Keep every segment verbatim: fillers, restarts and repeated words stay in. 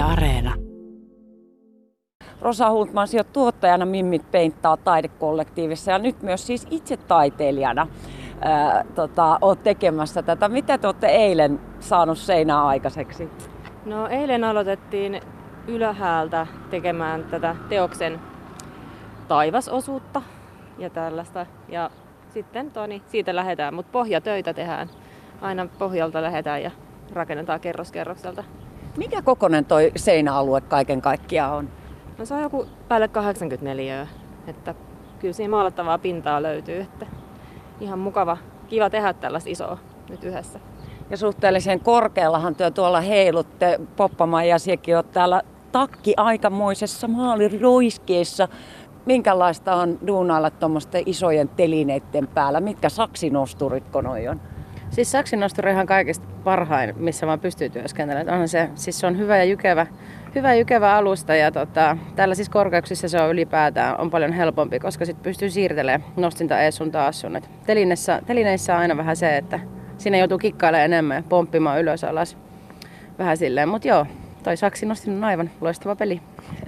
Yle Areena. Rosa Hultman, sinä olet tuottajana Mimmit peinttää -taidekollektiivissa ja nyt myös siis itse taiteilijana ää, tota, olet tekemässä tätä. Mitä te olette eilen saanut seinää aikaiseksi? No, eilen aloitettiin ylhäältä tekemään tätä teoksen taivasosuutta ja tällaista. Ja sitten Toni, siitä lähdetään, mutta pohjatöitä tehdään. Aina pohjalta lähdetään ja rakennetaan kerros kerrokselta. Mikä kokoinen toi seinäalue kaiken kaikkiaan on? No, se on joku päälle kahdeksankymmentäneljä, että kyllä siinä maalattavaa pintaa löytyy. Että ihan mukava, kiva tehdä tällaista isoa nyt yhdessä. Ja suhteellisen korkeallahan työ tuolla heilutte, Poppamaija, sinäkin olet täällä takki aikamoisessa maaliroiskeessa. Minkälaista on duunailla tuommoisten isojen telineiden päällä? Mitkä saksinosturitko noi on? Siis saksinosturi on ihan kaikista parhain, missä vaan pystyy työskentelemään. Onhan se, siis se on hyvä ja jykevä, hyvä ja jykevä alusta ja tota, tällaisissa korkeuksissa se on ylipäätään on paljon helpompi, koska sit pystyy siirtelemään nostinta ees sun taas sun. Et telineissä, telineissä on aina vähän se, että siinä joutuu kikkailemaan enemmän ja pomppimaan ylös alas vähän silleen, mut joo. Toi saksin on aivan loistava peli.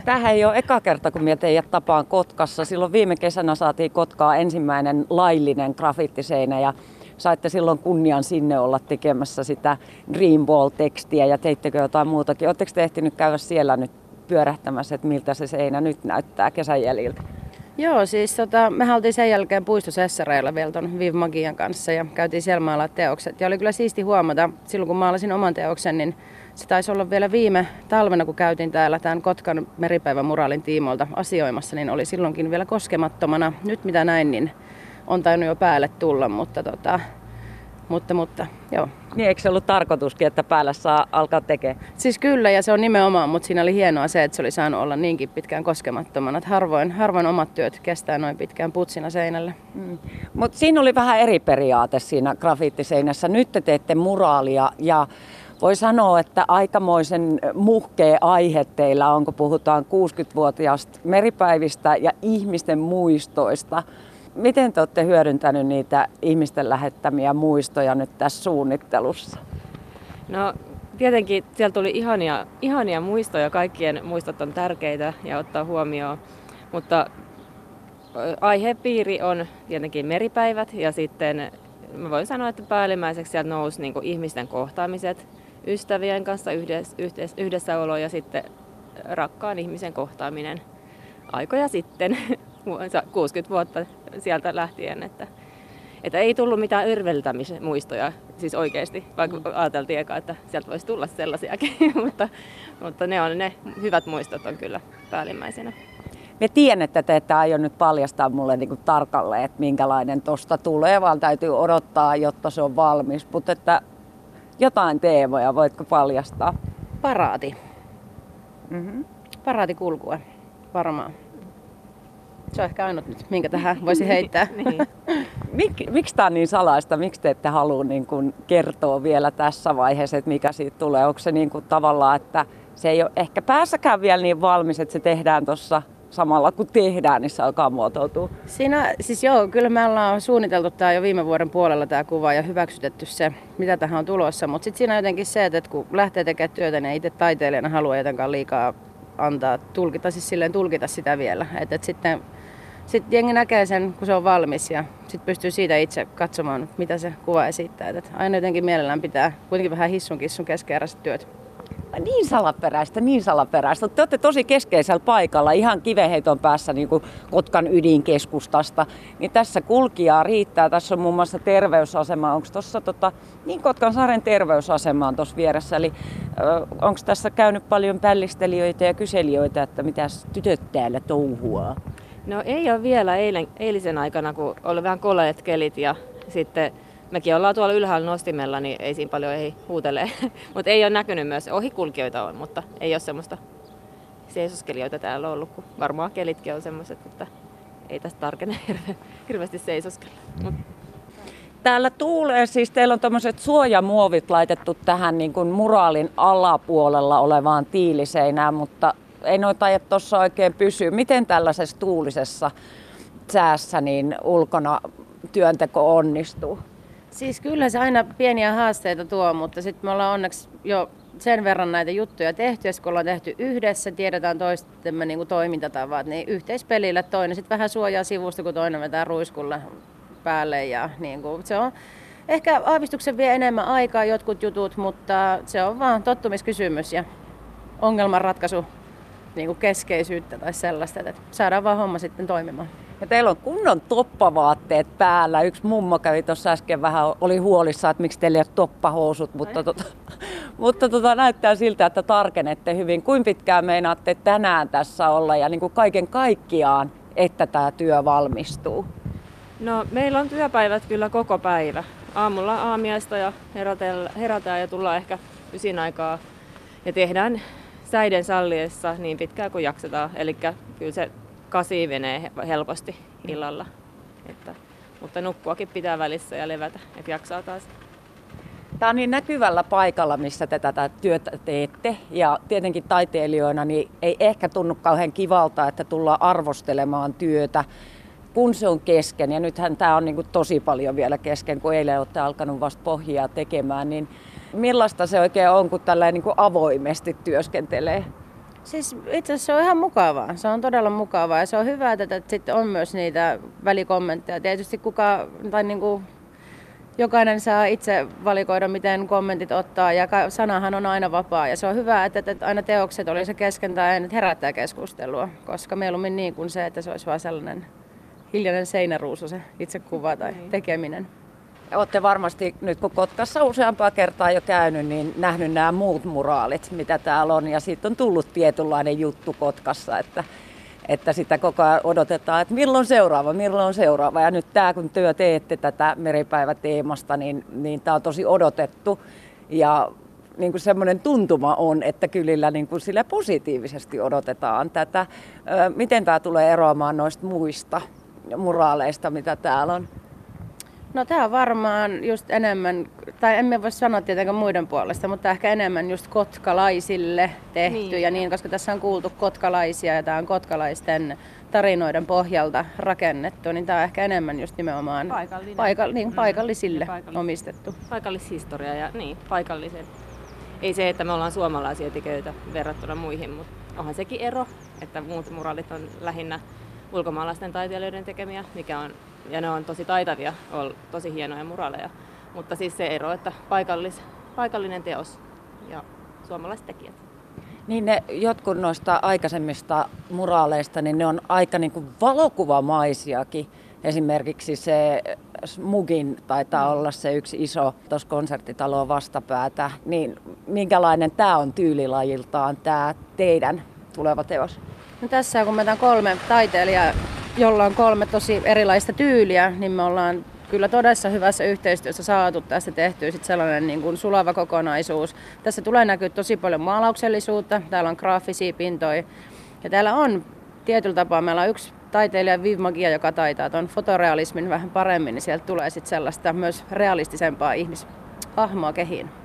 Tämähän ei ole eka kerta, kun minä teidät tapaan Kotkassa. Silloin viime kesänä saatiin Kotkaa ensimmäinen laillinen grafittiseinä ja saitte silloin kunnian sinne olla tekemässä sitä Dreamwall-tekstiä ja teittekö jotain muutakin. Oletteko te ehtinyt käydä siellä nyt pyörähtämässä, että miltä se seinä nyt näyttää kesän jäljiltä? Joo, siis tota, mehän oltiin sen jälkeen puistosessareilla vielä ton Vivmagian kanssa ja käytiin siellä maalaa teokset. Ja oli kyllä siisti huomata, silloin kun maalasin oman teoksen, niin se taisi olla vielä viime talvena, kun käytiin täällä tämän Kotkan meripäivän muraalin tiimoilta asioimassa, niin oli silloinkin vielä koskemattomana. Nyt mitä näin, niin on tainnut jo päälle tulla, mutta, tota, mutta, mutta joo. Niin, eikö se ollut tarkoituskin, että päällä saa alkaa tekemään? Siis kyllä, ja se on nimenomaan, mutta siinä oli hienoa se, että se oli saanut olla niinkin pitkään koskemattomana. Että harvoin, harvoin omat työt kestää noin pitkään putsina seinälle. Mm. Mutta siinä oli vähän eri periaate siinä grafiittiseinässä. Nyt te teette muraalia ja voi sanoa, että aikamoisen muhkea aihe teillä on, kun puhutaan kuusikymmentävuotiaista meripäivistä ja ihmisten muistoista. Miten te olette hyödyntänyt niitä ihmisten lähettämiä muistoja nyt tässä suunnittelussa? No, tietenkin siellä tuli ihania, ihania muistoja. Kaikkien muistot on tärkeitä ja ottaa huomioon, mutta aihepiiri on tietenkin meripäivät ja sitten mä voin sanoa, että päällimmäiseksi sieltä nousi niin kuin ihmisten kohtaamiset, ystävien kanssa yhdessä, yhdessä, yhdessäolo ja sitten rakkaan ihmisen kohtaaminen aikoja sitten, kuusikymmentä vuotta sieltä lähtien. Että, että ei tullut mitään örveltämismuistoja, siis oikeasti, vaikka ajateltiin eka, että sieltä voisi tulla sellaisiakin, mutta, mutta ne, on, ne hyvät muistot on kyllä päällimmäisenä. Me tiedän, että te ette aio nyt paljastaa mulle niin kuin tarkalleen, että minkälainen tuosta tulee, vaan täytyy odottaa, jotta se on valmis, mutta että jotain teemoja voitko paljastaa? Paraati. Mm-hmm. Paraatikulkua, varmaan. Se on ehkä ainut nyt, minkä tähän voisi heittää. Niin. Mik, miksi tämä on niin salaista? Miksi te ette halua niin kuin kertoa vielä tässä vaiheessa, että mikä siitä tulee? Onko se niin kuin tavallaan, että se ei ole ehkä päässäkään vielä niin valmis, että se tehdään tuossa samalla kun tehdään, niin se alkaa muotoutua? Siinä, siis joo, kyllä me ollaan suunniteltu tämä jo viime vuoden puolella tämä kuva ja hyväksytetty se, mitä tähän on tulossa. Mutta sitten siinä on jotenkin se, että kun lähtee tekemään työtä, niin itse taiteilijana haluaa jotenkaan liikaa antaa tulkita, siis silleen tulkita sitä vielä. Että et sitten sit jengi näkee sen, kun se on valmis ja sitten pystyy siitä itse katsomaan, mitä se kuva esittää. Et et aina jotenkin mielellään pitää kuitenkin vähän hissun kissun keskeeräiset työt. Niin salaperäistä, niin salaperäistä. Te olette tosi keskeisellä paikalla, ihan kivenheiton päässä niin kuin Kotkan ydinkeskustasta. Niin tässä kulkijaa riittää. Tässä on muun muassa terveysasema. Onko tuossa tota, niin Kotkan saaren terveysasema on tuossa vieressä. Eli onko tässä käynyt paljon pällistelijöitä ja kyselijöitä, että mitäs tytöt täällä touhuaa? No, ei ole vielä eilen, eilisen aikana, kun oli vähän koleet kelit ja sitten mekin ollaan tuolla ylhäällä nostimella, niin ei siinä paljon ei huutele, mutta ei ole näkynyt myös. Ohikulkijoita on, mutta ei ole semmoista seisoskelijoita täällä ollut, kun varmaan kelitkin on semmoiset, että ei tästä tarkene hirveästi seisoskella. Mut. Täällä tuulee, siis teillä on tämmöiset suojamuovit laitettu tähän niin kuin muraalin alapuolella olevaan tiiliseinään, mutta ei noita ajat tuossa oikein pysy. Miten tällaisessa tuulisessa säässä niin ulkona työnteko onnistuu? Siis kyllä se aina pieniä haasteita tuo, mutta sitten me ollaan onneksi jo sen verran näitä juttuja tehty, ja kun ollaan tehty yhdessä, tiedetään toistemme niin kuin toimintatavat, niin yhteispelillä toinen sitten vähän suojaa sivusta, kun toinen vetää ruiskulla päälle. Ja niin kuin, se on ehkä aavistuksen vie enemmän aikaa jotkut jutut, mutta se on vaan tottumiskysymys ja ongelmanratkaisu niin kuin keskeisyyttä tai sellaista, että saadaan vaan homma sitten toimimaan. Ja teillä on kunnon toppavaatteet päällä. Yksi mummo kävi tuossa äsken vähän, oli huolissaan, että miksi teillä ei ole toppahousut, mutta, tota, mutta tota, näyttää siltä, että tarkenette hyvin. Kuinka pitkään meinaatte tänään tässä olla ja niin kuin kaiken kaikkiaan, että tämä työ valmistuu? No, meillä on työpäivät kyllä koko päivä. Aamulla aamiaista ja herätään ja tullaan ehkä ysin aikaa ja tehdään säiden salliessa niin pitkään kuin jaksetaan. Eli kyllä se kasi menee helposti illalla, että, mutta nukkuakin pitää välissä ja levätä, että jaksaa taas. Tämä on niin näkyvällä paikalla, missä te tätä työtä teette, ja tietenkin taiteilijoina niin ei ehkä tunnu kauhean kivalta, että tullaan arvostelemaan työtä, kun se on kesken. Ja nythän tämä on niin kuin tosi paljon vielä kesken, kun eilen olette alkanut vasta pohjaa tekemään, niin millaista se oikein on, kun tällä niin kuin avoimesti työskentelee? Siis itse asiassa se on ihan mukavaa. Se on todella mukavaa ja se on hyvä, että sitten on myös niitä välikommentteja. Tietysti kuka, tai niin kuin, jokainen saa itse valikoida, miten kommentit ottaa ja sanahan on aina vapaa. Ja se on hyvä, että, että aina teokset oli se kesken tai aina herättää keskustelua, koska mieluummin niin kuin se, että se olisi vain sellainen hiljainen seinäruusu se itsekuva tai tekeminen. Olette varmasti nyt, kun Kotkassa useampaa kertaa jo käynyt, niin nähnyt nämä muut muraalit, mitä täällä on. Ja siitä on tullut tietynlainen juttu Kotkassa, että, että sitä koko ajan odotetaan, että milloin seuraava, milloin seuraava. Ja nyt tämä, kun työ teette tätä meripäiväteemasta, niin, niin tämä on tosi odotettu. Ja niin kuin semmoinen tuntuma on, että kylillä niin kuin sillä positiivisesti odotetaan tätä. Miten tämä tulee eroamaan noista muista muraaleista, mitä täällä on? No tämä on varmaan just enemmän, tai emme voi sanoa tietenkään muiden puolesta, mutta ehkä enemmän just kotkalaisille tehty niin. Ja niin, koska tässä on kuultu kotkalaisia ja tämä on kotkalaisten tarinoiden pohjalta rakennettu, niin tämä on ehkä enemmän just nimenomaan paikall- niin, paikallisille paikallis- omistettu. Paikallishistoria ja niin, paikallisen. Ei se, että me ollaan suomalaisia tekijöitä verrattuna muihin, mutta onhan sekin ero, että muut muraalit on lähinnä ulkomaalaisten taiteilijoiden tekemiä, mikä on ja ne on tosi taitavia, on tosi hienoja muraaleja, mutta siis se ero, että paikallis, paikallinen teos ja suomalaiset tekijät. Niin ne jotkut noista aikaisemmista muraaleista, niin ne on aika niin kuin valokuvamaisiakin. Esimerkiksi se Smugin taitaa mm. olla se yksi iso tuossa konserttitaloa vastapäätä. Niin minkälainen tämä on tyylilajiltaan, tämä teidän tuleva teos? No tässä kun meitä on kolme taiteilijaa, jolla on kolme tosi erilaista tyyliä, niin me ollaan kyllä todessa hyvässä yhteistyössä saatu tästä tehtyä sitten sellainen niin kuin sulava kokonaisuus. Tässä tulee näkyä tosi paljon maalauksellisuutta, täällä on graafisia pintoja ja täällä on tietyllä tapaa, meillä on yksi taiteilija Vivmagia, joka taitaa tuon fotorealismin vähän paremmin, niin sieltä tulee sitten sellaista myös realistisempaa ihmishahmoa kehiin.